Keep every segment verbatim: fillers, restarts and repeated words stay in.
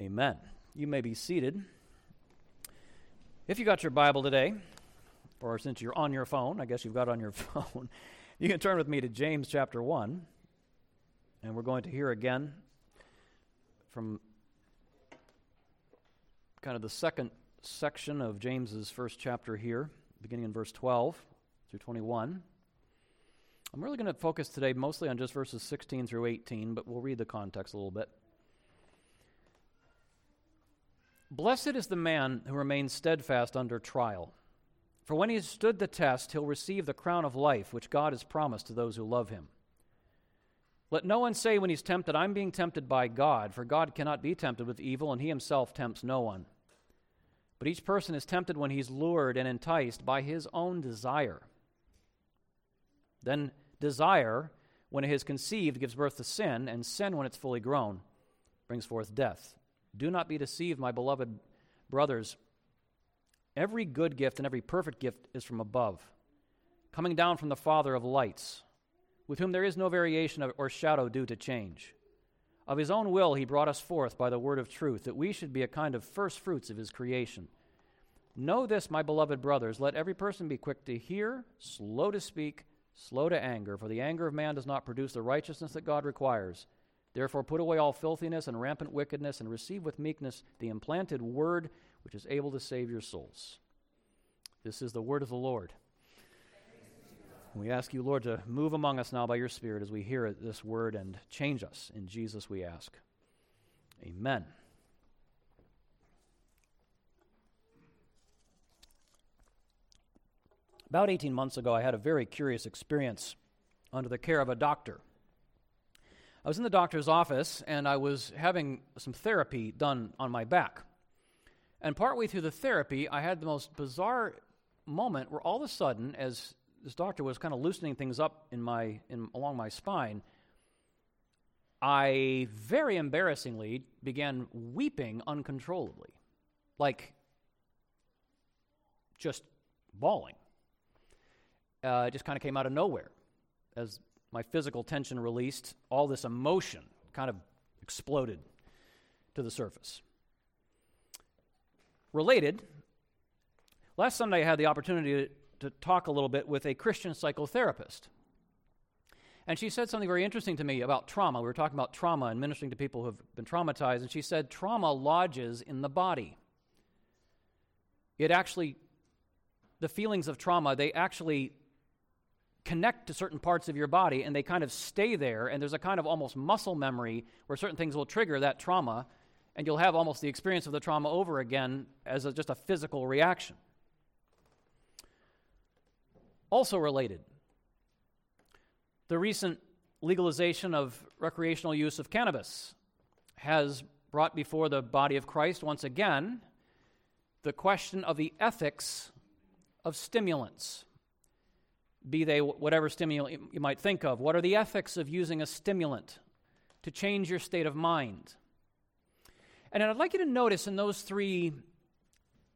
Amen. You may be seated. If you got your Bible today, or since you're on your phone, I guess you've got on your phone, you can turn with me to James chapter one, and we're going to hear again from kind of the second section of James's first chapter here, beginning in verse twelve through twenty-one. I'm really going to focus today mostly on just verses sixteen through eighteen, but we'll read the context a little bit. Blessed is the man who remains steadfast under trial, for when he has stood the test, he'll receive the crown of life which God has promised to those who love him. Let no one say when he's tempted, I'm being tempted by God, for God cannot be tempted with evil, and he himself tempts no one. But each person is tempted when he's lured and enticed by his own desire. Then desire, when it is conceived, gives birth to sin, and sin, when it's fully grown, brings forth death. Do not be deceived, my beloved brothers. Every good gift and every perfect gift is from above, coming down from the Father of lights, with whom there is no variation or shadow due to change. Of his own will he brought us forth by the word of truth, that we should be a kind of first fruits of his creation. Know this, my beloved brothers, let every person be quick to hear, slow to speak, slow to anger, for the anger of man does not produce the righteousness that God requires. Therefore put away all filthiness and rampant wickedness, and receive with meekness the implanted word which is able to save your souls. This is the word of the Lord. We ask you, Lord, to move among us now by your Spirit as we hear this word and change us. In Jesus we ask. Amen. About eighteen months ago, I had a very curious experience under the care of a doctor. I was in the doctor's office, and I was having some therapy done on my back. And partway through the therapy, I had the most bizarre moment where all of a sudden, as this doctor was kind of loosening things up in my in, along my spine, I very embarrassingly began weeping uncontrollably, like just bawling. Uh, it just kind of came out of nowhere as my physical tension released, all this emotion kind of exploded to the surface. Related, last Sunday I had the opportunity to, to talk a little bit with a Christian psychotherapist. And she said something very interesting to me about trauma. We were talking about trauma and ministering to people who have been traumatized, and she said trauma lodges in the body. It actually, the feelings of trauma, they actually connect to certain parts of your body, and they kind of stay there, and there's a kind of almost muscle memory where certain things will trigger that trauma, and you'll have almost the experience of the trauma over again as a, just a physical reaction. Also related, the recent legalization of recreational use of cannabis has brought before the body of Christ once again the question of the ethics of stimulants. Be they whatever stimulant you might think of. What are the ethics of using a stimulant to change your state of mind? And I'd like you to notice in those three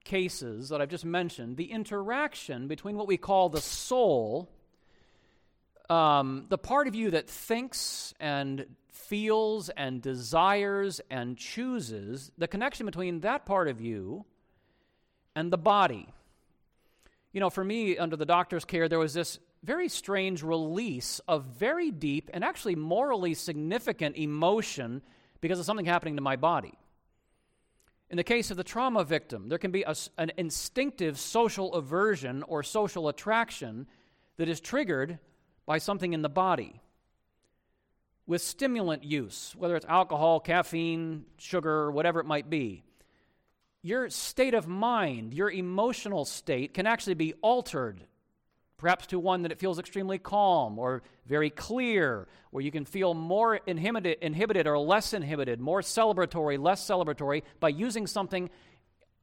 cases that I've just mentioned, the interaction between what we call the soul, um, the part of you that thinks and feels and desires and chooses, the connection between that part of you and the body. You know, for me, under the doctor's care, there was this very strange release of very deep and actually morally significant emotion because of something happening to my body. In the case of the trauma victim, there can be a, an instinctive social aversion or social attraction that is triggered by something in the body. With stimulant use, whether it's alcohol, caffeine, sugar, whatever it might be, your state of mind, your emotional state can actually be altered, perhaps to one that it feels extremely calm or very clear, where you can feel more inhibited, inhibited or less inhibited, more celebratory, less celebratory, by using something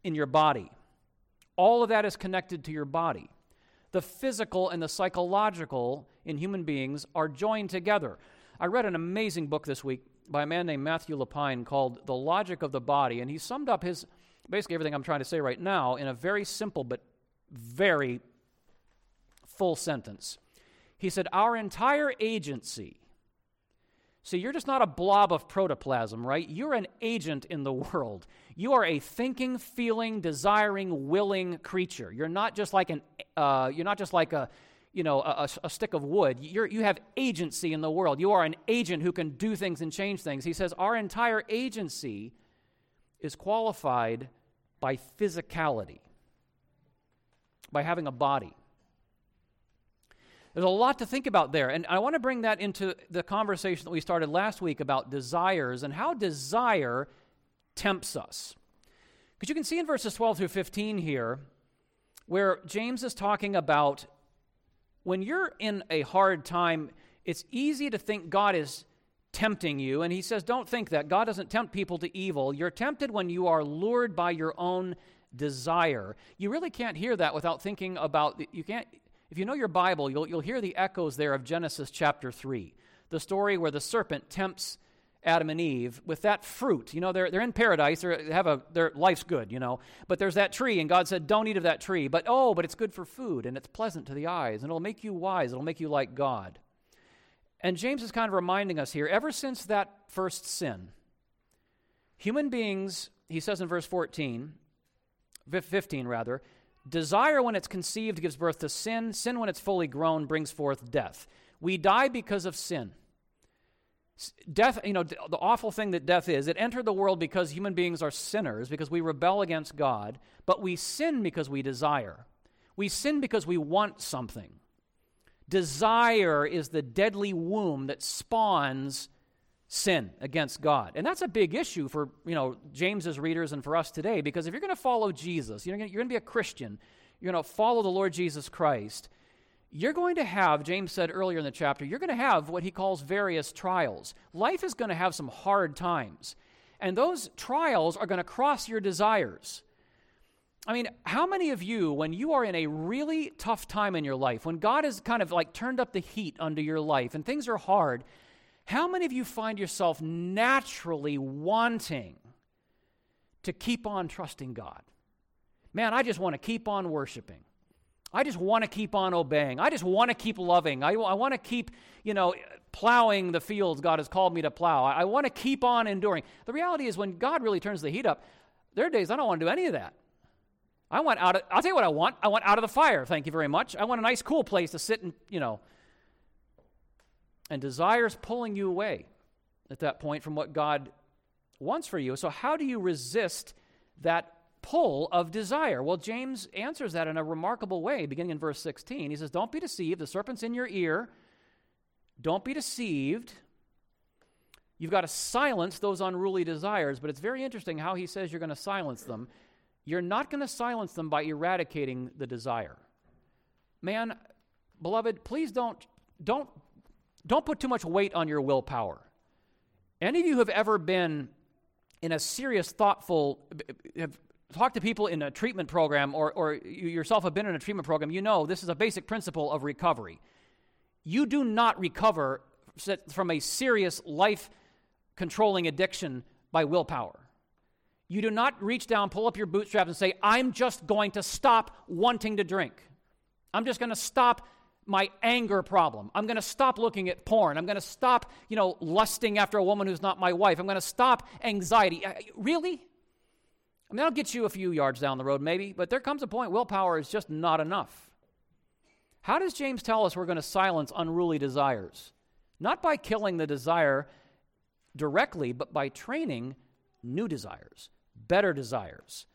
in your body. All of that is connected to your body. The physical and the psychological in human beings are joined together. I read an amazing book this week by a man named Matthew Lepine called The Logic of the Body, and he summed up his basically everything I'm trying to say right now in a very simple but very full sentence. He said, our entire agency So you're just not a blob of protoplasm, right? You're an agent in the world. You are a thinking, feeling, desiring, willing creature. You're not just like an uh, you're not just like a you know a, a stick of wood. You're you have agency in the world. You are an agent who can do things and change things. He says our entire agency is qualified by physicality, by having a body. There's a lot to think about there, and I want to bring that into the conversation that we started last week about desires and how desire tempts us. Because you can see in verses twelve through fifteen here where James is talking about when you're in a hard time, it's easy to think God is tempting you, and he says, don't think that. God doesn't tempt people to evil. You're tempted when you are lured by your own desire. You really can't hear that without thinking about, you can't, if you know your Bible, you'll you'll hear the echoes there of Genesis chapter three, the story where the serpent tempts Adam and Eve with that fruit. You know, they're they're in paradise, they have a their life's good, you know. But there's that tree, and God said, "Don't eat of that tree." But oh, but it's good for food, and it's pleasant to the eyes, and it'll make you wise, it'll make you like God. And James is kind of reminding us here, ever since that first sin, human beings, he says in verse fourteen, fifteen rather, desire, when it's conceived, gives birth to sin. Sin, when it's fully grown, brings forth death. We die because of sin. Death, you know, the awful thing that death is, it entered the world because human beings are sinners, because we rebel against God, but we sin because we desire. We sin because we want something. Desire is the deadly womb that spawns sin against God. And that's a big issue for, you know, James's readers and for us today, because if you're going to follow Jesus, you're going to be a Christian, you're going to follow the Lord Jesus Christ, you're going to have, James said earlier in the chapter, you're going to have what he calls various trials. Life is going to have some hard times, and those trials are going to cross your desires. I mean, how many of you, when you are in a really tough time in your life, when God has kind of like turned up the heat under your life and things are hard, how many of you find yourself naturally wanting to keep on trusting God? Man, I just want to keep on worshiping. I just want to keep on obeying. I just want to keep loving. I, I want to keep, you know, plowing the fields God has called me to plow. I, I want to keep on enduring. The reality is when God really turns the heat up, there are days I don't want to do any of that. I want out of, I'll tell you what I want. I want out of the fire, thank you very much. I want a nice cool place to sit and, you know, and desire's pulling you away at that point from what God wants for you. So how do you resist that pull of desire? Well, James answers that in a remarkable way, beginning in verse sixteen. He says, don't be deceived. The serpent's in your ear. Don't be deceived. You've got to silence those unruly desires, but it's very interesting how he says you're going to silence them. You're not going to silence them by eradicating the desire. Man, beloved, please don't, don't, Don't put too much weight on your willpower. Any of you who have ever been in a serious, thoughtful, have talked to people in a treatment program or, or you yourself have been in a treatment program, you know this is a basic principle of recovery. You do not recover from a serious life-controlling addiction by willpower. You do not reach down, pull up your bootstraps and say, I'm just going to stop wanting to drink. I'm just going to stop my anger problem. I'm going to stop looking at porn. I'm going to stop, you know, lusting after a woman who's not my wife. I'm going to stop anxiety. Really? I mean, that'll get you a few yards down the road maybe, but there comes a point willpower is just not enough. How does James tell us we're going to silence unruly desires? Not by killing the desire directly, but by training new desires, better desires.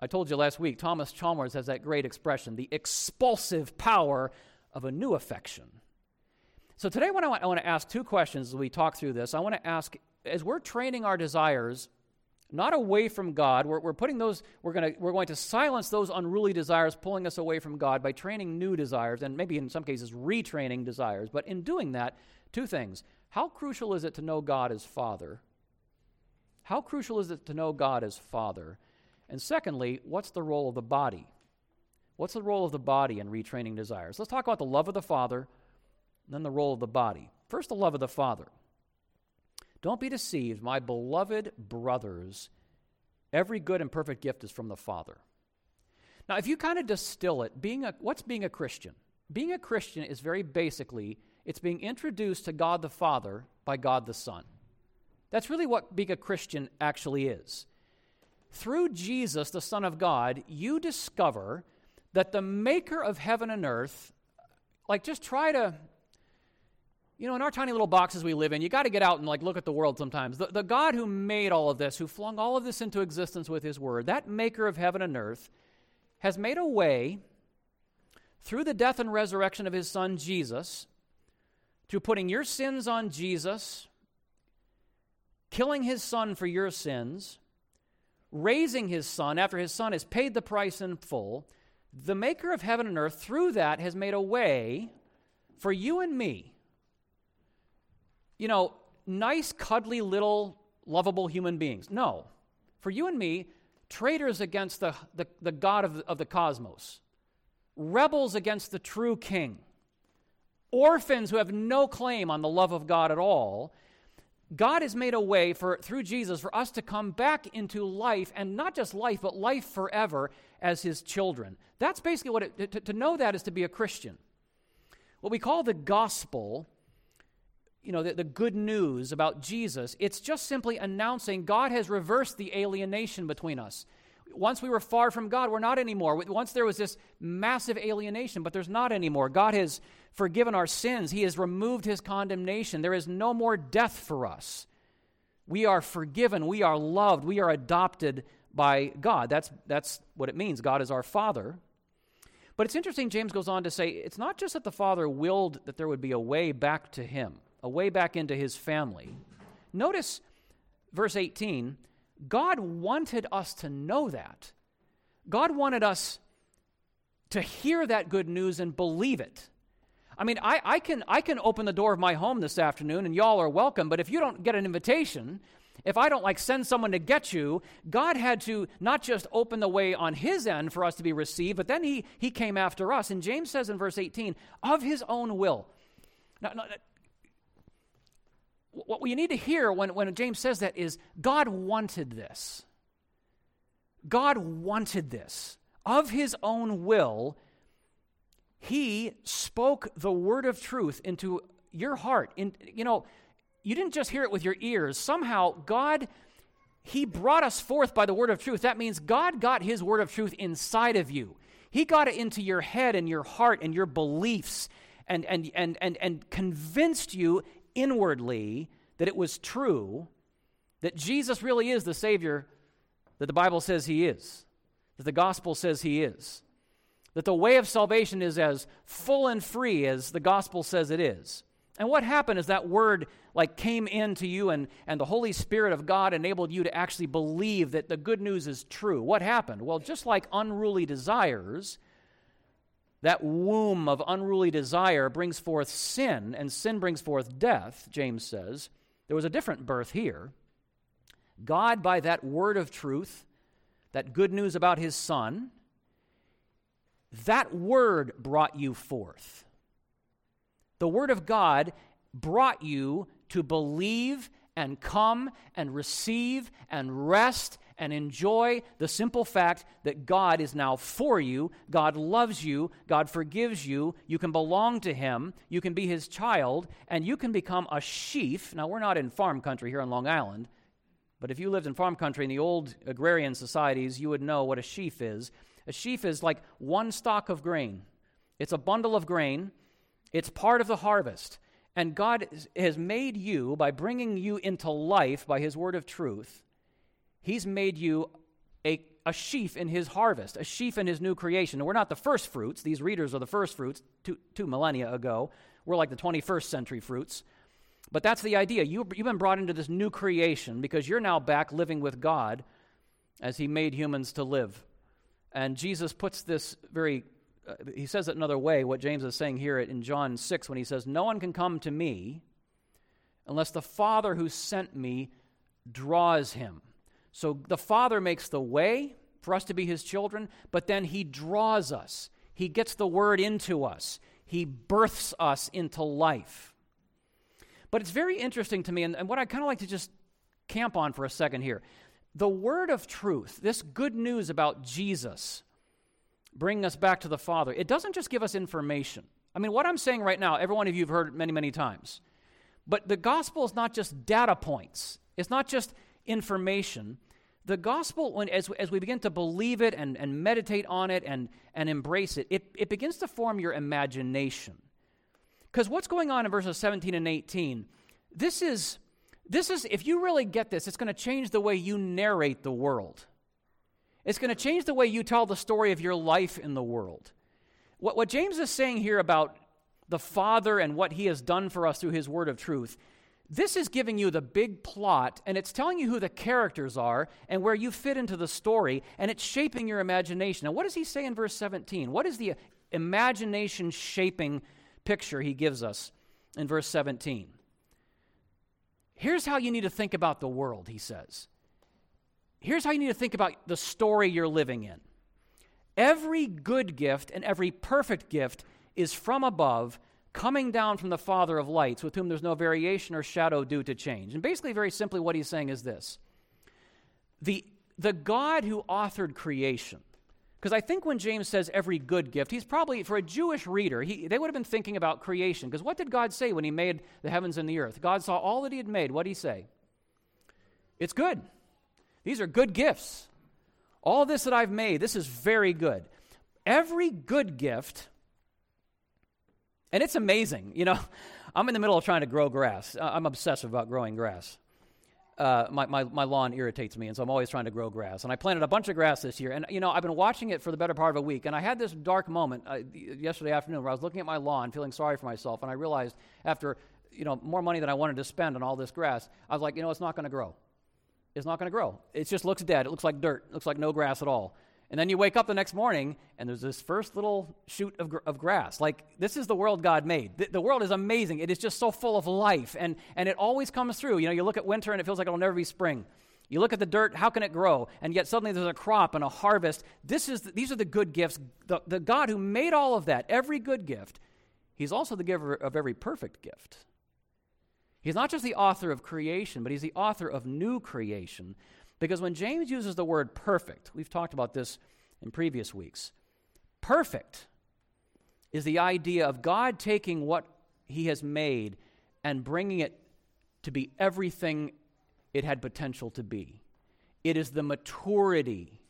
I told you last week, Thomas Chalmers has that great expression, the expulsive power of a new affection. So today what I want, I want to ask two questions as we talk through this. I want to ask, as we're training our desires, not away from God, we're, we're putting those, we're going to, we're going to silence those unruly desires pulling us away from God by training new desires, and maybe in some cases retraining desires. But in doing that, two things. How crucial is it to know God as Father? How crucial is it to know God as Father? And secondly, what's the role of the body? What's the role of the body in retraining desires? Let's talk about the love of the Father, then the role of the body. First, the love of the Father. Don't be deceived, my beloved brothers. Every good and perfect gift is from the Father. Now, if you kind of distill it, being a, what's being a Christian? Being a Christian is very basically, it's being introduced to God the Father by God the Son. That's really what being a Christian actually is. Through Jesus, the Son of God, you discover that the maker of heaven and earth, like just try to, you know, in our tiny little boxes we live in, you got to get out and like look at the world sometimes. The, the God who made all of this, who flung all of this into existence with his word, that maker of heaven and earth has made a way through the death and resurrection of his Son, Jesus, through putting your sins on Jesus, killing his Son for your sins, raising his Son after his Son has paid the price in full. The maker of heaven and earth, through that, has made a way for you and me. You know, nice, cuddly, little, lovable human beings. No. For you and me, traitors against the, the, the God of the, of the cosmos, rebels against the true King, orphans who have no claim on the love of God at all, God has made a way for through Jesus for us to come back into life, and not just life, but life forever as his children. That's basically what it, to, to know that is to be a Christian. What we call the gospel, you know, the, the good news about Jesus, it's just simply announcing God has reversed the alienation between us. Once we were far from God, we're not anymore. Once there was this massive alienation, but there's not anymore. God has forgiven our sins. He has removed his condemnation. There is no more death for us. We are forgiven. We are loved. We are adopted by God. That's, that's what it means. God is our Father. But it's interesting, James goes on to say, it's not just that the Father willed that there would be a way back to him, a way back into his family. Notice verse eighteen, God wanted us to know that. God wanted us to hear that good news and believe it. I mean, I, I can I can open the door of my home this afternoon, and y'all are welcome, but if you don't get an invitation, if I don't, like, send someone to get you, God had to not just open the way on his end for us to be received, but then he, he came after us. And James says in verse eighteen, of his own will. Now, now what we need to hear when, when James says that is God wanted this. God wanted this. Of his own will, he spoke the word of truth into your heart. In, you know, you didn't just hear it with your ears. Somehow, God, he brought us forth by the word of truth. That means God got his word of truth inside of you. He got it into your head and your heart and your beliefs and and and and, and convinced you inwardly that it was true, that Jesus really is the Savior that the Bible says he is, that the gospel says he is, that the way of salvation is as full and free as the gospel says it is. And what happened is that word like came into you, and, and the Holy Spirit of God enabled you to actually believe that the good news is true. What happened? Well, just like unruly desires, that womb of unruly desire brings forth sin, and sin brings forth death, James says. There was a different birth here. God, by that word of truth, that good news about his Son, that word brought you forth. The word of God brought you to believe and come and receive and rest and enjoy the simple fact that God is now for you, God loves you, God forgives you, you can belong to him, you can be his child, and you can become a sheaf. Now, we're not in farm country here on Long Island, but if you lived in farm country in the old agrarian societies, you would know what a sheaf is. A sheaf is like one stalk of grain. It's a bundle of grain. It's part of the harvest. And God has made you, by bringing you into life by his word of truth, he's made you a, a sheaf in his harvest, a sheaf in his new creation. And we're not the first fruits. These readers are the first fruits two, two millennia ago. We're like the twenty-first century fruits. But that's the idea. You, you've been brought into this new creation because you're now back living with God as he made humans to live. And Jesus puts this very, uh, he says it another way, what James is saying here in John six, when he says, no one can come to me unless the Father who sent me draws him. So the Father makes the way for us to be his children, but then he draws us. He gets the word into us. He births us into life. But it's very interesting to me, and, and what I kind of like to just camp on for a second here. The word of truth, this good news about Jesus, bringing us back to the Father, it doesn't just give us information. I mean, what I'm saying right now, every one of you have heard it many, many times. But the gospel is not just data points. It's not just information. The gospel, when as, as we begin to believe it and, and meditate on it and, and embrace it, it, it begins to form your imagination. Because what's going on in verses seventeen and eighteen, this is, this is if you really get this, it's going to change the way you narrate the world. It's going to change the way you tell the story of your life in the world. What, what James is saying here about the Father and what he has done for us through his word of truth, this is giving you the big plot, and it's telling you who the characters are and where you fit into the story, and it's shaping your imagination. Now, what does he say in verse seventeen? What is the imagination-shaping picture he gives us in verse seventeen? Here's how you need to think about the world, he says. Here's how you need to think about the story you're living in. Every good gift and every perfect gift is from above, coming down from the Father of lights, with whom there's no variation or shadow due to change. And basically, very simply, what he's saying is this. The, the God who authored creation, because I think when James says every good gift, he's probably, for a Jewish reader, he, they would have been thinking about creation, because what did God say when he made the heavens and the earth? God saw all that he had made. What did he say? It's good. These are good gifts. All this that I've made, this is very good. Every good gift, and it's amazing. You know, I'm in the middle of trying to grow grass. I'm obsessed about growing grass. Uh, my, my, my lawn irritates me, and so I'm always trying to grow grass. And I planted a bunch of grass this year. And, you know, I've been watching it for the better part of a week. And I had this dark moment uh, yesterday afternoon where I was looking at my lawn, feeling sorry for myself. And I realized after, you know, more money than I wanted to spend on all this grass, I was like, you know, it's not going to grow. It's not going to grow. It just looks dead. It looks like dirt. It looks like no grass at all. And then you wake up the next morning, and there's this first little shoot of, gr- of grass. Like, this is the world God made. The, the world is amazing. It is just so full of life, and, and it always comes through. You know, you look at winter, and it feels like it'll never be spring. You look at the dirt, how can it grow? And yet suddenly there's a crop and a harvest. This is the, these are the good gifts. The, the God who made all of that, every good gift, he's also the giver of every perfect gift. He's not just the author of creation, but he's the author of new creation. Because when James uses the word perfect, we've talked about this in previous weeks, perfect is the idea of God taking what he has made and bringing it to be everything it had potential to be. It is the maturity,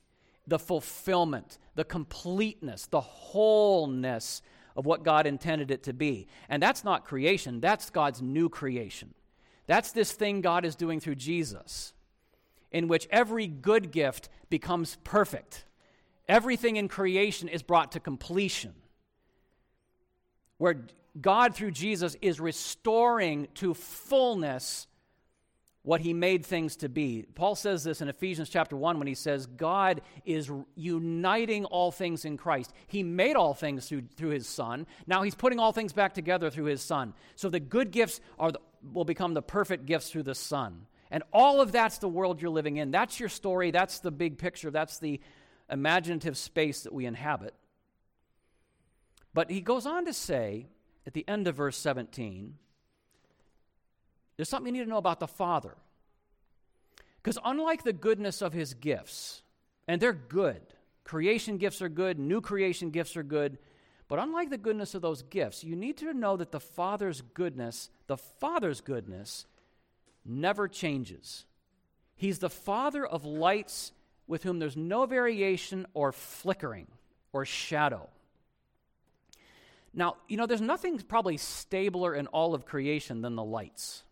the fulfillment, the completeness, the wholeness of what God intended it to be. And that's not creation, that's God's new creation. That's this thing God is doing through Jesus, in which every good gift becomes perfect. Everything in creation is brought to completion, where God, through Jesus, is restoring to fullness what he made things to be. Paul says this in Ephesians chapter one when he says, God is uniting all things in Christ. He made all things through, through his Son. Now he's putting all things back together through his Son. So the good gifts are the, will become the perfect gifts through the Son. And all of that's the world you're living in. That's your story. That's the big picture. That's the imaginative space that we inhabit. But he goes on to say, at the end of verse seventeen, there's something you need to know about the Father. Because unlike the goodness of his gifts, and they're good. Creation gifts are good. New creation gifts are good. But unlike the goodness of those gifts, you need to know that the Father's goodness, the Father's goodness, never changes. He's the Father of lights, with whom there's no variation or flickering or shadow. Now, you know, there's nothing probably stabler in all of creation than the lights.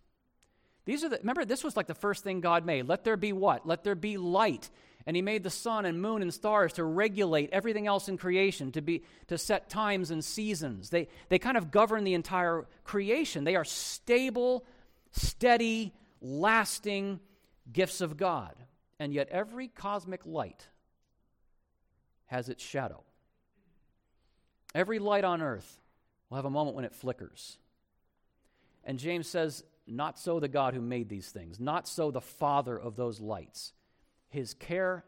These are the, remember, this was like the first thing God made. Let there be what? Let there be light. And he made the sun and moon and stars to regulate everything else in creation, to be to set times and seasons. They they kind of govern the entire creation. They are stable, steady, lasting gifts of God. And yet every cosmic light has its shadow. Every light on earth will have a moment when it flickers. And James says, not so the God who made these things, not so the Father of those lights. His care,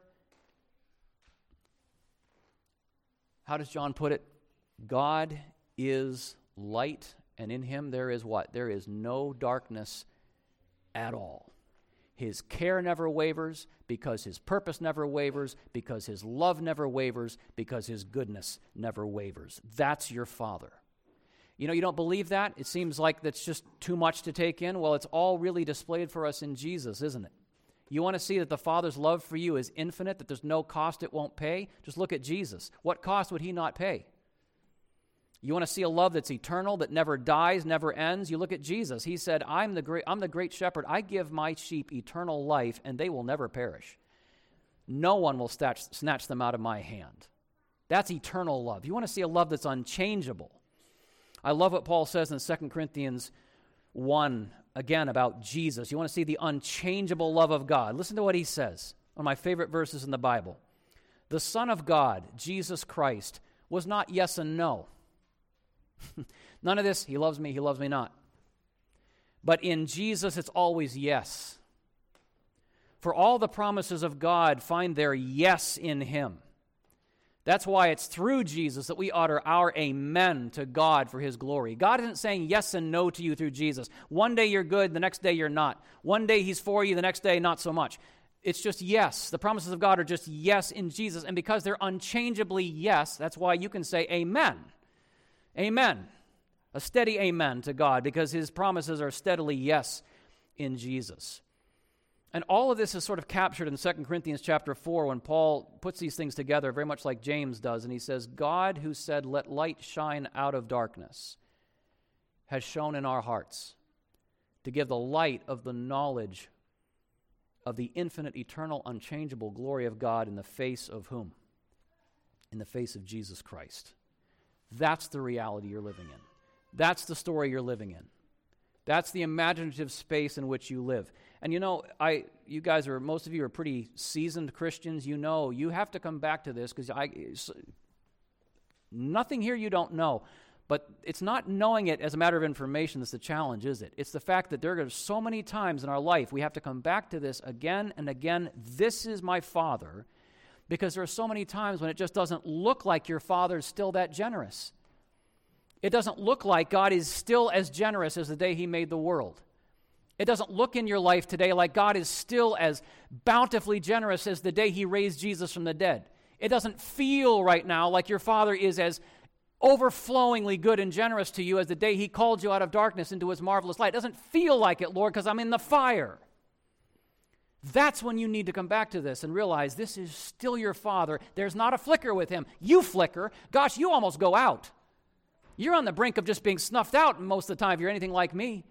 how does John put it? God is light. And in him there is what? There is no darkness at all. His care never wavers, because his purpose never wavers, because his love never wavers, because his goodness never wavers. That's your Father. You know, you don't believe that? It seems like that's just too much to take in. Well, it's all really displayed for us in Jesus, isn't it? You want to see that the Father's love for you is infinite, that there's no cost it won't pay? Just look at Jesus. What cost would he not pay? You want to see a love that's eternal, that never dies, never ends? You look at Jesus. He said, I'm the great, I'm the great shepherd. I give my sheep eternal life, and they will never perish. No one will snatch, snatch them out of my hand. That's eternal love. You want to see a love that's unchangeable. I love what Paul says in Second Corinthians one, again, about Jesus. You want to see the unchangeable love of God. Listen to what he says, one of my favorite verses in the Bible. The Son of God, Jesus Christ, was not yes and no. None of this, he loves me, he loves me not. But in Jesus, it's always yes. For all the promises of God find their yes in him. That's why it's through Jesus that we utter our amen to God for his glory. God isn't saying yes and no to you through Jesus. One day you're good, the next day you're not. One day he's for you, the next day not so much. It's just yes. The promises of God are just yes in Jesus. And because they're unchangeably yes, that's why you can say amen. Amen. A steady amen to God because his promises are steadily yes in Jesus. And all of this is sort of captured in Second Corinthians chapter four when Paul puts these things together, very much like James does, and he says, God who said, let light shine out of darkness, has shone in our hearts to give the light of the knowledge of the infinite, eternal, unchangeable glory of God in the face of whom? In the face of Jesus Christ. That's the reality you're living in. That's the story you're living in. That's the imaginative space in which you live. And you know, I, you guys are, most of you are pretty seasoned Christians. You know, you have to come back to this because I, nothing here you don't know. But it's not knowing it as a matter of information that's the challenge, is it? It's the fact that there are so many times in our life we have to come back to this again and again. This is my Father, because there are so many times when it just doesn't look like your Father is still that generous. It doesn't look like God is still as generous as the day he made the world. It doesn't look in your life today like God is still as bountifully generous as the day he raised Jesus from the dead. It doesn't feel right now like your Father is as overflowingly good and generous to you as the day he called you out of darkness into his marvelous light. It doesn't feel like it, Lord, because I'm in the fire. That's when you need to come back to this and realize this is still your Father. There's not a flicker with him. You flicker. Gosh, you almost go out. You're on the brink of just being snuffed out most of the time if you're anything like me.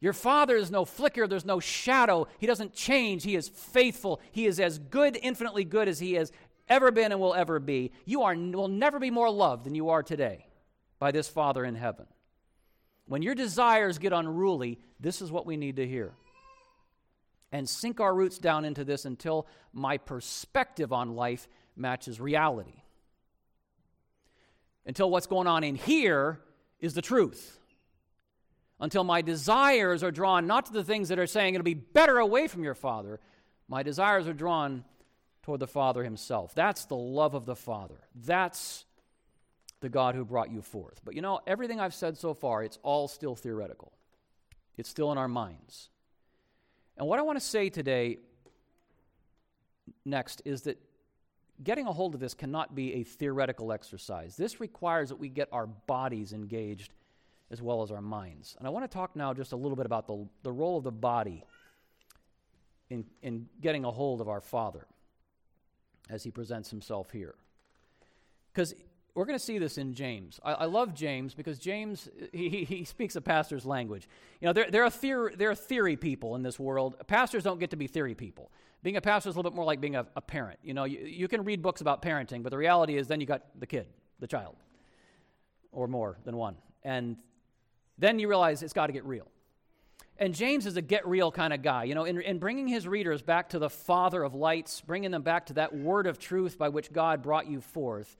Your Father is no flicker. There's no shadow. He doesn't change. He is faithful. He is as good, infinitely good as he has ever been and will ever be. You are will never be more loved than you are today by this Father in heaven. When your desires get unruly, this is what we need to hear. And sink our roots down into this until my perspective on life matches reality. Until what's going on in here is the truth. Until my desires are drawn not to the things that are saying it'll be better away from your Father. My desires are drawn toward the Father himself. That's the love of the Father. That's the God who brought you forth. But you know, everything I've said so far, it's all still theoretical. It's still in our minds. And what I want to say today next is that getting a hold of this cannot be a theoretical exercise. This requires that we get our bodies engaged as well as our minds. And I want to talk now just a little bit about the, the role of the body in, in getting a hold of our Father as he presents himself here. Because we're going to see this in James. I, I love James because James, he, he speaks a pastor's language. You know, there, there, are theory, there are theory people in this world. Pastors don't get to be theory people. Being a pastor is a little bit more like being a, a parent. You know, you, you can read books about parenting, but the reality is then you got the kid, the child, or more than one. And then you realize it's got to get real. And James is a get real kind of guy. You know, in, in bringing his readers back to the Father of lights, bringing them back to that word of truth by which God brought you forth,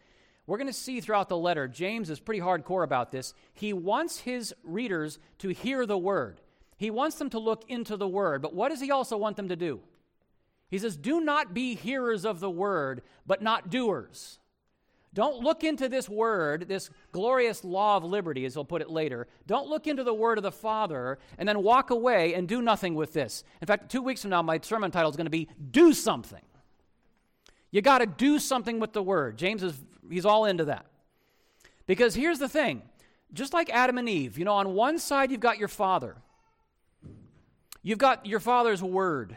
we're going to see throughout the letter, James is pretty hardcore about this. He wants his readers to hear the word. He wants them to look into the word. But what does he also want them to do? He says, do not be hearers of the word, but not doers. Don't look into this word, this glorious law of liberty, as he'll put it later. Don't look into the word of the Father and then walk away and do nothing with this. In fact, two weeks from now, my sermon title is going to be, Do Something. You got to do something with the word. James is, he's all into that. Because here's the thing. just like Adam and Eve, you know, on one side you've got your Father. You've got your Father's Word.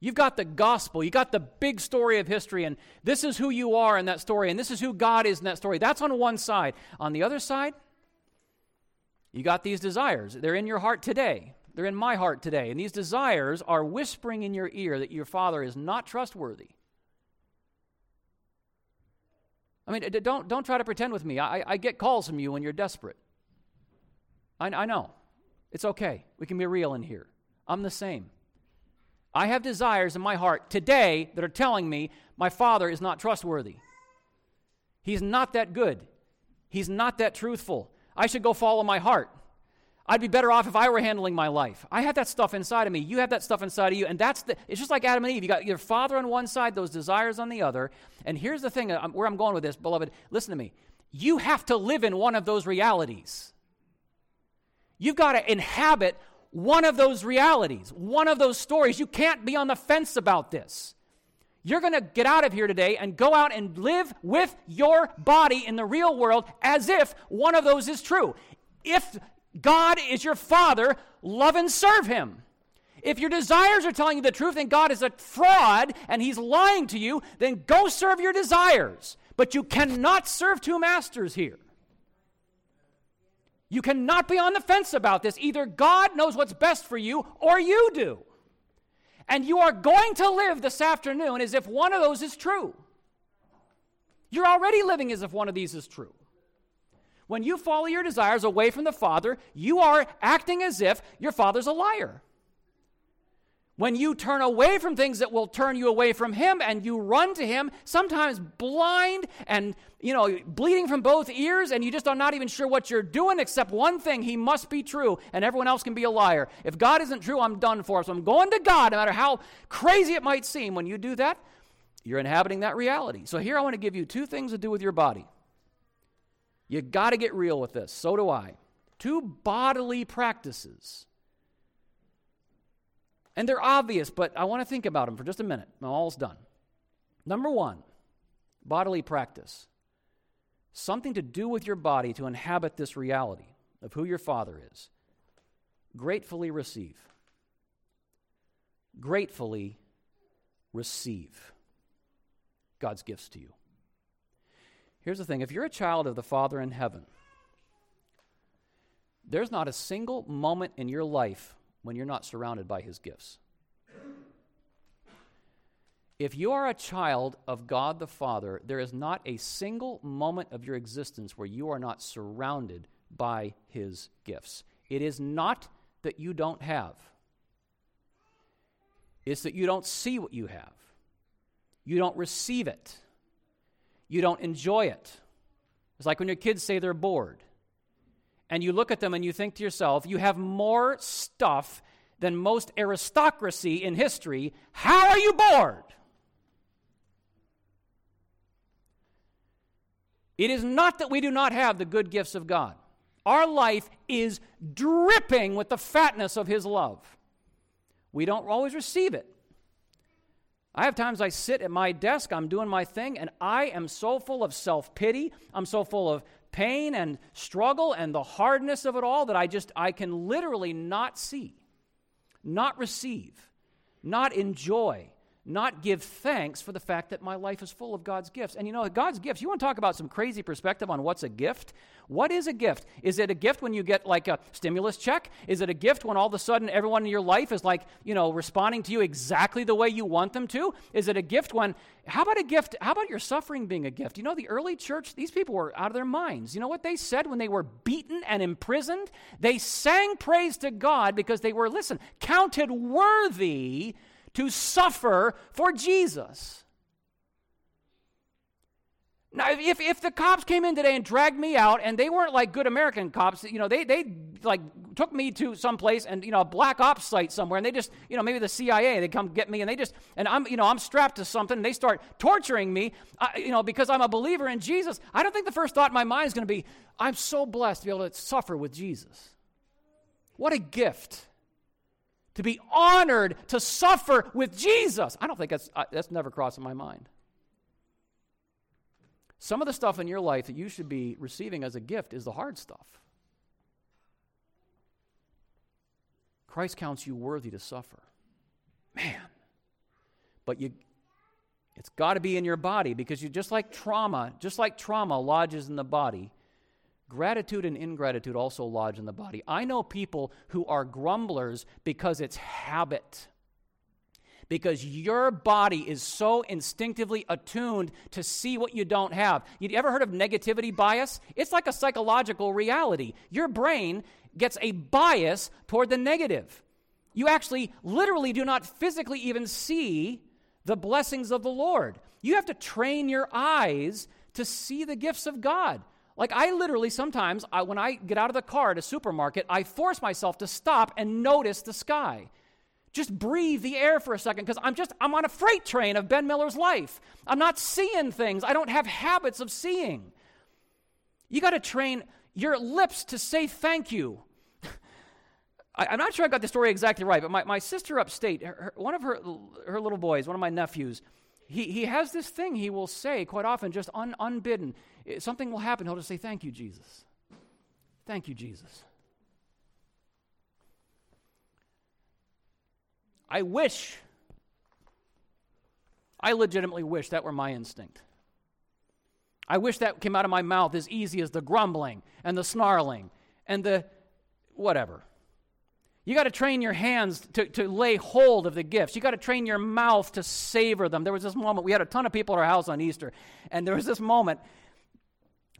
You've got the gospel. You've got the big story of history, and this is who you are in that story, and this is who God is in that story. That's on one side. On the other side, you got these desires. They're in your heart today. They're in my heart today. And these desires are whispering in your ear that your Father is not trustworthy. I mean, don't don't try to pretend with me. I, I get calls from you when you're desperate. I, I know. It's okay. We can be real in here. I'm the same. I have desires in my heart today that are telling me my Father is not trustworthy. He's not that good. He's not that truthful. I should go follow my heart. I'd be better off if I were handling my life. I have that stuff inside of me. You have that stuff inside of you. And that's the, it's just like Adam and Eve. You got your Father on one side, those desires on the other. And here's the thing where I'm going with this, beloved. Listen to me. You have to live in one of those realities. You've got to inhabit one of those realities, one of those stories. You can't be on the fence about this. You're going to get out of here today and go out and live with your body in the real world as if one of those is true. If God is your Father, love and serve Him. If your desires are telling you the truth and God is a fraud and He's lying to you, then go serve your desires. But you cannot serve two masters here. You cannot be on the fence about this. Either God knows what's best for you or you do. And you are going to live this afternoon as if one of those is true. You're already living as if one of these is true. When you follow your desires away from the Father, you are acting as if your Father's a liar. When you turn away from things that will turn you away from Him and you run to Him, sometimes blind and, you know, bleeding from both ears, and you just are not even sure what you're doing except one thing: He must be true and everyone else can be a liar. If God isn't true, I'm done for. So I'm going to God no matter how crazy it might seem. When you do that, you're inhabiting that reality. So here I want to give you two things to do with your body. You got to get real with this. So do I. Two bodily practices. And they're obvious, but I want to think about them for just a minute. I'm almost done. Number one, bodily practice. Something to do with your body to inhabit this reality of who your Father is. Gratefully receive. Gratefully receive God's gifts to you. Here's the thing. If you're a child of the Father in heaven, there's not a single moment in your life when you're not surrounded by His gifts. If you are a child of God the Father, there is not a single moment of your existence where you are not surrounded by His gifts. It is not that you don't have. It's that you don't see what you have. You don't receive it. You don't enjoy it. It's like when your kids say they're bored. And you look at them and you think to yourself, you have more stuff than most aristocracy in history. How are you bored? It is not that we do not have the good gifts of God. Our life is dripping with the fatness of His love. We don't always receive it. I have times I sit at my desk, I'm doing my thing, and I am so full of self-pity, I'm so full of pain and struggle and the hardness of it all that I just, I can literally not see, not receive, not enjoy, not give thanks for the fact that my life is full of God's gifts. And you know, God's gifts, you want to talk about some crazy perspective on what's a gift? What is a gift? Is it a gift when you get like a stimulus check? Is it a gift when all of a sudden everyone in your life is like, you know, responding to you exactly the way you want them to? Is it a gift when, how about a gift, how about your suffering being a gift? You know, the early church, these people were out of their minds. You know what they said when they were beaten and imprisoned? They sang praise to God because they were, listen, counted worthy to suffer for Jesus. Now, if if the cops came in today and dragged me out, and they weren't like good American cops, you know, they they like took me to someplace and, you know, a black ops site somewhere, and they just, you know, maybe the C I A, they come get me, and they just, and I'm, you know, I'm strapped to something, and they start torturing me, uh, you know, because I'm a believer in Jesus. I don't think the first thought in my mind is going to be, I'm so blessed to be able to suffer with Jesus. What a gift. To be honored, to suffer with Jesus. I don't think that's, uh, that's never crossing my mind. Some of the stuff in your life that you should be receiving as a gift is the hard stuff. Christ counts you worthy to suffer. Man. But you, it's got to be in your body, because you just like trauma, just like trauma lodges in the body, gratitude and ingratitude also lodge in the body. I know people who are grumblers because it's habit. Because your body is so instinctively attuned to see what you don't have. You ever heard of negativity bias? It's like a psychological reality. Your brain gets a bias toward the negative. You actually literally do not physically even see the blessings of the Lord. You have to train your eyes to see the gifts of God. Like I literally sometimes, I, when I get out of the car at a supermarket, I force myself to stop and notice the sky. Just breathe the air for a second, because I'm just, I'm on a freight train of Ben Miller's life. I'm not seeing things. I don't have habits of seeing. You got to train your lips to say thank you. I, I'm not sure I got the story exactly right, but my, my sister upstate, her, one of her her little boys, one of my nephews, he he has this thing he will say quite often, just un, unbidden. Something will happen, he'll just say, "Thank you, Jesus. Thank you, Jesus." I wish, I legitimately wish that were my instinct. I wish that came out of my mouth as easy as the grumbling and the snarling and the whatever. You got to train your hands to, to lay hold of the gifts. You got to train your mouth to savor them. There was this moment, we had a ton of people at our house on Easter, and there was this moment,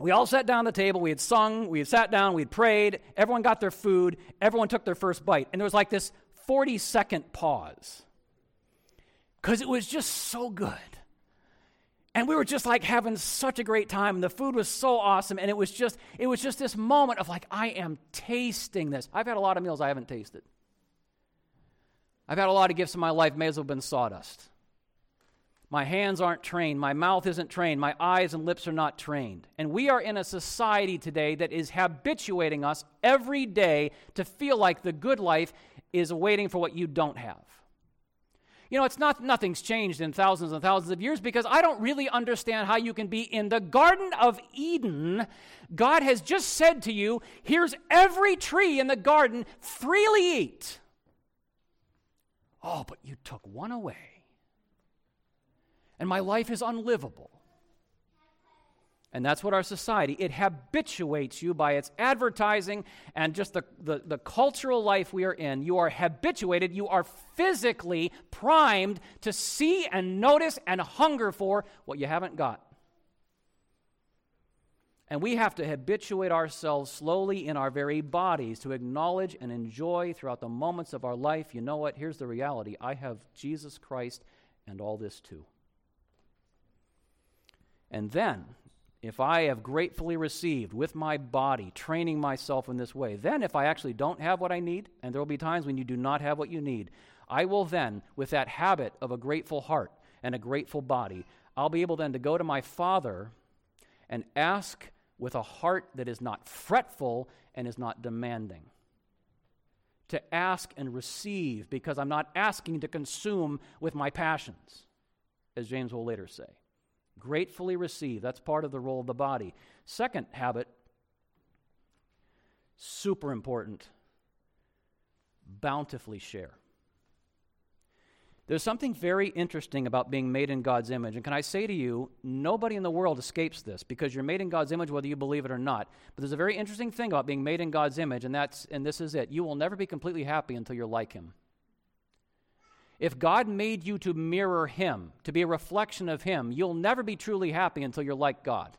we all sat down at the table, we had sung, we had sat down, we had prayed, everyone got their food, everyone took their first bite, and there was like this forty-second pause, because it was just so good. And we were just like having such a great time, and the food was so awesome, and it was just it was just this moment of like, I am tasting this. I've had a lot of meals I haven't tasted. I've had a lot of gifts in my life, may as well have been sawdust. My hands aren't trained, my mouth isn't trained, my eyes and lips are not trained. And we are in a society today that is habituating us every day to feel like the good life is waiting for what you don't have. You know, it's not nothing's changed in thousands and thousands of years, because I don't really understand how you can be in the Garden of Eden. God has just said to you, here's every tree in the garden, freely eat. Oh, but you took one away. And my life is unlivable. And that's what our society, it habituates you by its advertising and just the, the, the cultural life we are in. You are habituated, you are physically primed to see and notice and hunger for what you haven't got. And we have to habituate ourselves slowly in our very bodies to acknowledge and enjoy throughout the moments of our life. You know what? Here's the reality. I have Jesus Christ and all this too. And then, if I have gratefully received with my body, training myself in this way, then if I actually don't have what I need, and there will be times when you do not have what you need, I will then, with that habit of a grateful heart and a grateful body, I'll be able then to go to my Father and ask with a heart that is not fretful and is not demanding. To ask and receive, because I'm not asking to consume with my passions, as James will later say. Gratefully receive. That's part of the role of the body. Second habit, super important, bountifully share. There's something very interesting about being made in God's image. And can I say to you, nobody in the world escapes this, because you're made in God's image whether you believe it or not. But there's a very interesting thing about being made in God's image, and that's and this is it. You will never be completely happy until you're like Him. If God made you to mirror Him, to be a reflection of Him, you'll never be truly happy until you're like God.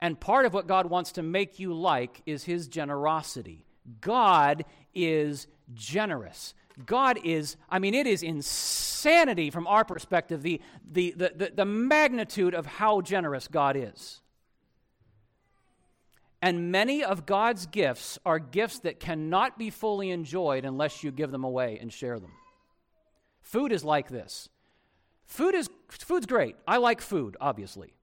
And part of what God wants to make you like is His generosity. God is generous. God is, I mean, it is insanity from our perspective, the, the, the, the, the magnitude of how generous God is. And many of God's gifts are gifts that cannot be fully enjoyed unless you give them away and share them. Food is like this. Food is food's great. I like food, obviously.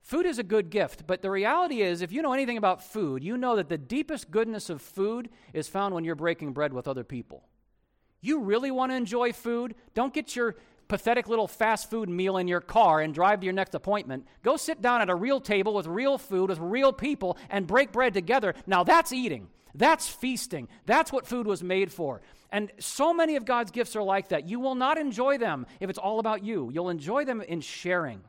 Food is a good gift, but the reality is, if you know anything about food, you know that the deepest goodness of food is found when you're breaking bread with other people. You really want to enjoy food? Don't get your pathetic little fast food meal in your car and drive to your next appointment. Go sit down at a real table with real food, with real people, and break bread together. Now that's eating. That's feasting. That's what food was made for. And so many of God's gifts are like that. You will not enjoy them if it's all about you. You'll enjoy them in sharing.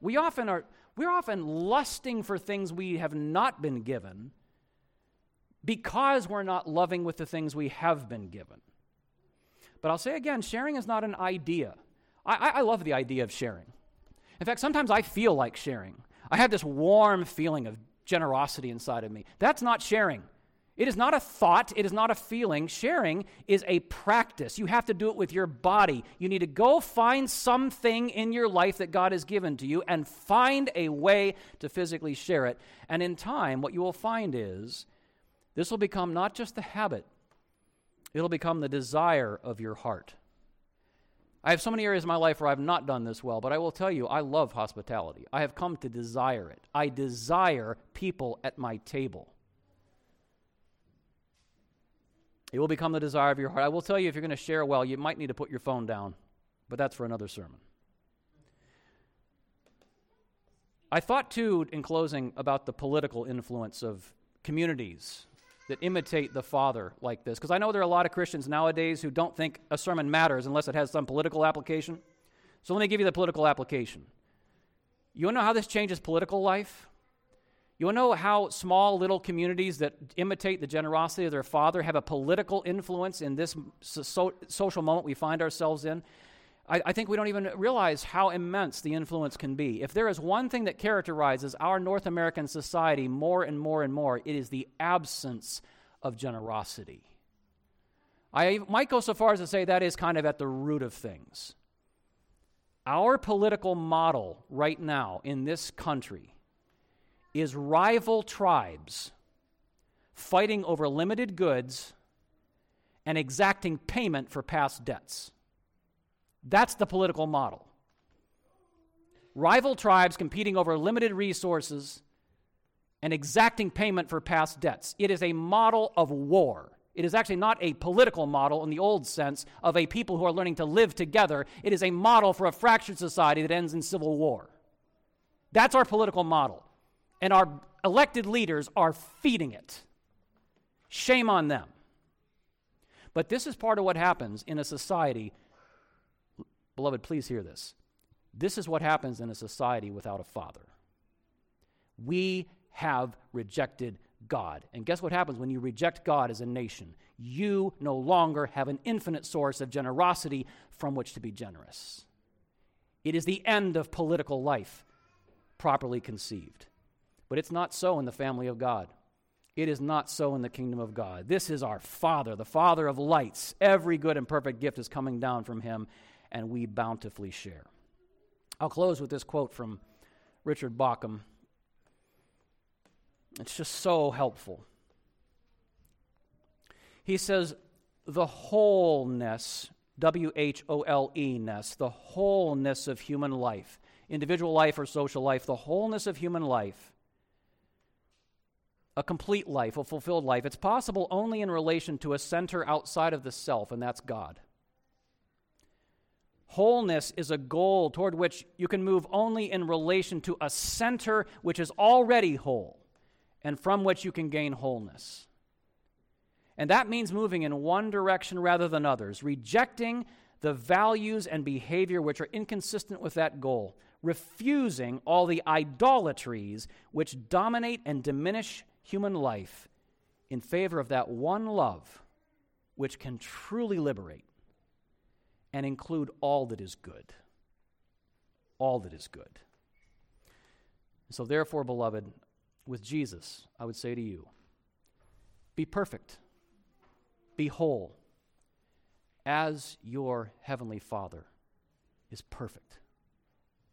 We often are, we're often lusting for things we have not been given because we're not loving with the things we have been given. But I'll say again, sharing is not an idea. I, I, I love the idea of sharing. In fact, sometimes I feel like sharing. I have this warm feeling of generosity inside of me. That's not sharing. It is not a thought. It is not a feeling. Sharing is a practice. You have to do it with your body. You need to go find something in your life that God has given to you and find a way to physically share it. And in time, what you will find is this will become not just the habit. It'll become the desire of your heart. I have so many areas in my life where I've not done this well, but I will tell you, I love hospitality. I have come to desire it. I desire people at my table. It will become the desire of your heart. I will tell you, if you're going to share well, you might need to put your phone down, but that's for another sermon. I thought, too, in closing, about the political influence of communities that imitate the Father like this, because I know there are a lot of Christians nowadays who don't think a sermon matters unless it has some political application. So let me give you the political application. You want to know how this changes political life? You want to know how small little communities that imitate the generosity of their Father have a political influence in this so- social moment we find ourselves in? I, I think we don't even realize how immense the influence can be. If there is one thing that characterizes our North American society more and more and more, it is the absence of generosity. I might go so far as to say that is kind of at the root of things. Our political model right now in this country is rival tribes fighting over limited goods and exacting payment for past debts. That's the political model. Rival tribes competing over limited resources and exacting payment for past debts. It is a model of war. It is actually not a political model in the old sense of a people who are learning to live together. It is a model for a fractured society that ends in civil war. That's our political model. And our elected leaders are feeding it. Shame on them. But this is part of what happens in a society. Beloved, please hear this. This is what happens in a society without a Father. We have rejected God. And guess what happens when you reject God as a nation? You no longer have an infinite source of generosity from which to be generous. It is the end of political life, properly conceived. But it's not so in the family of God. It is not so in the kingdom of God. This is our Father, the Father of lights. Every good and perfect gift is coming down from him, and we bountifully share. I'll close with this quote from Richard Bauckham. It's just so helpful. He says, the wholeness, W H O L E-ness, the wholeness of human life, individual life or social life, the wholeness of human life, a complete life, a fulfilled life. It's possible only in relation to a center outside of the self, and that's God. Wholeness is a goal toward which you can move only in relation to a center which is already whole and from which you can gain wholeness. And that means moving in one direction rather than others, rejecting the values and behavior which are inconsistent with that goal, refusing all the idolatries which dominate and diminish human life in favor of that one love which can truly liberate and include all that is good. All that is good. So therefore, beloved, with Jesus, I would say to you, be perfect, be whole, as your heavenly Father is perfect,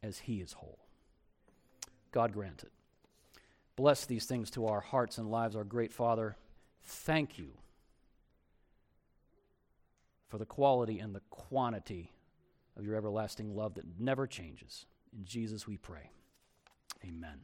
as he is whole. God grant it. Bless these things to our hearts and lives, our great Father. Thank you for the quality and the quantity of your everlasting love that never changes. In Jesus we pray. Amen.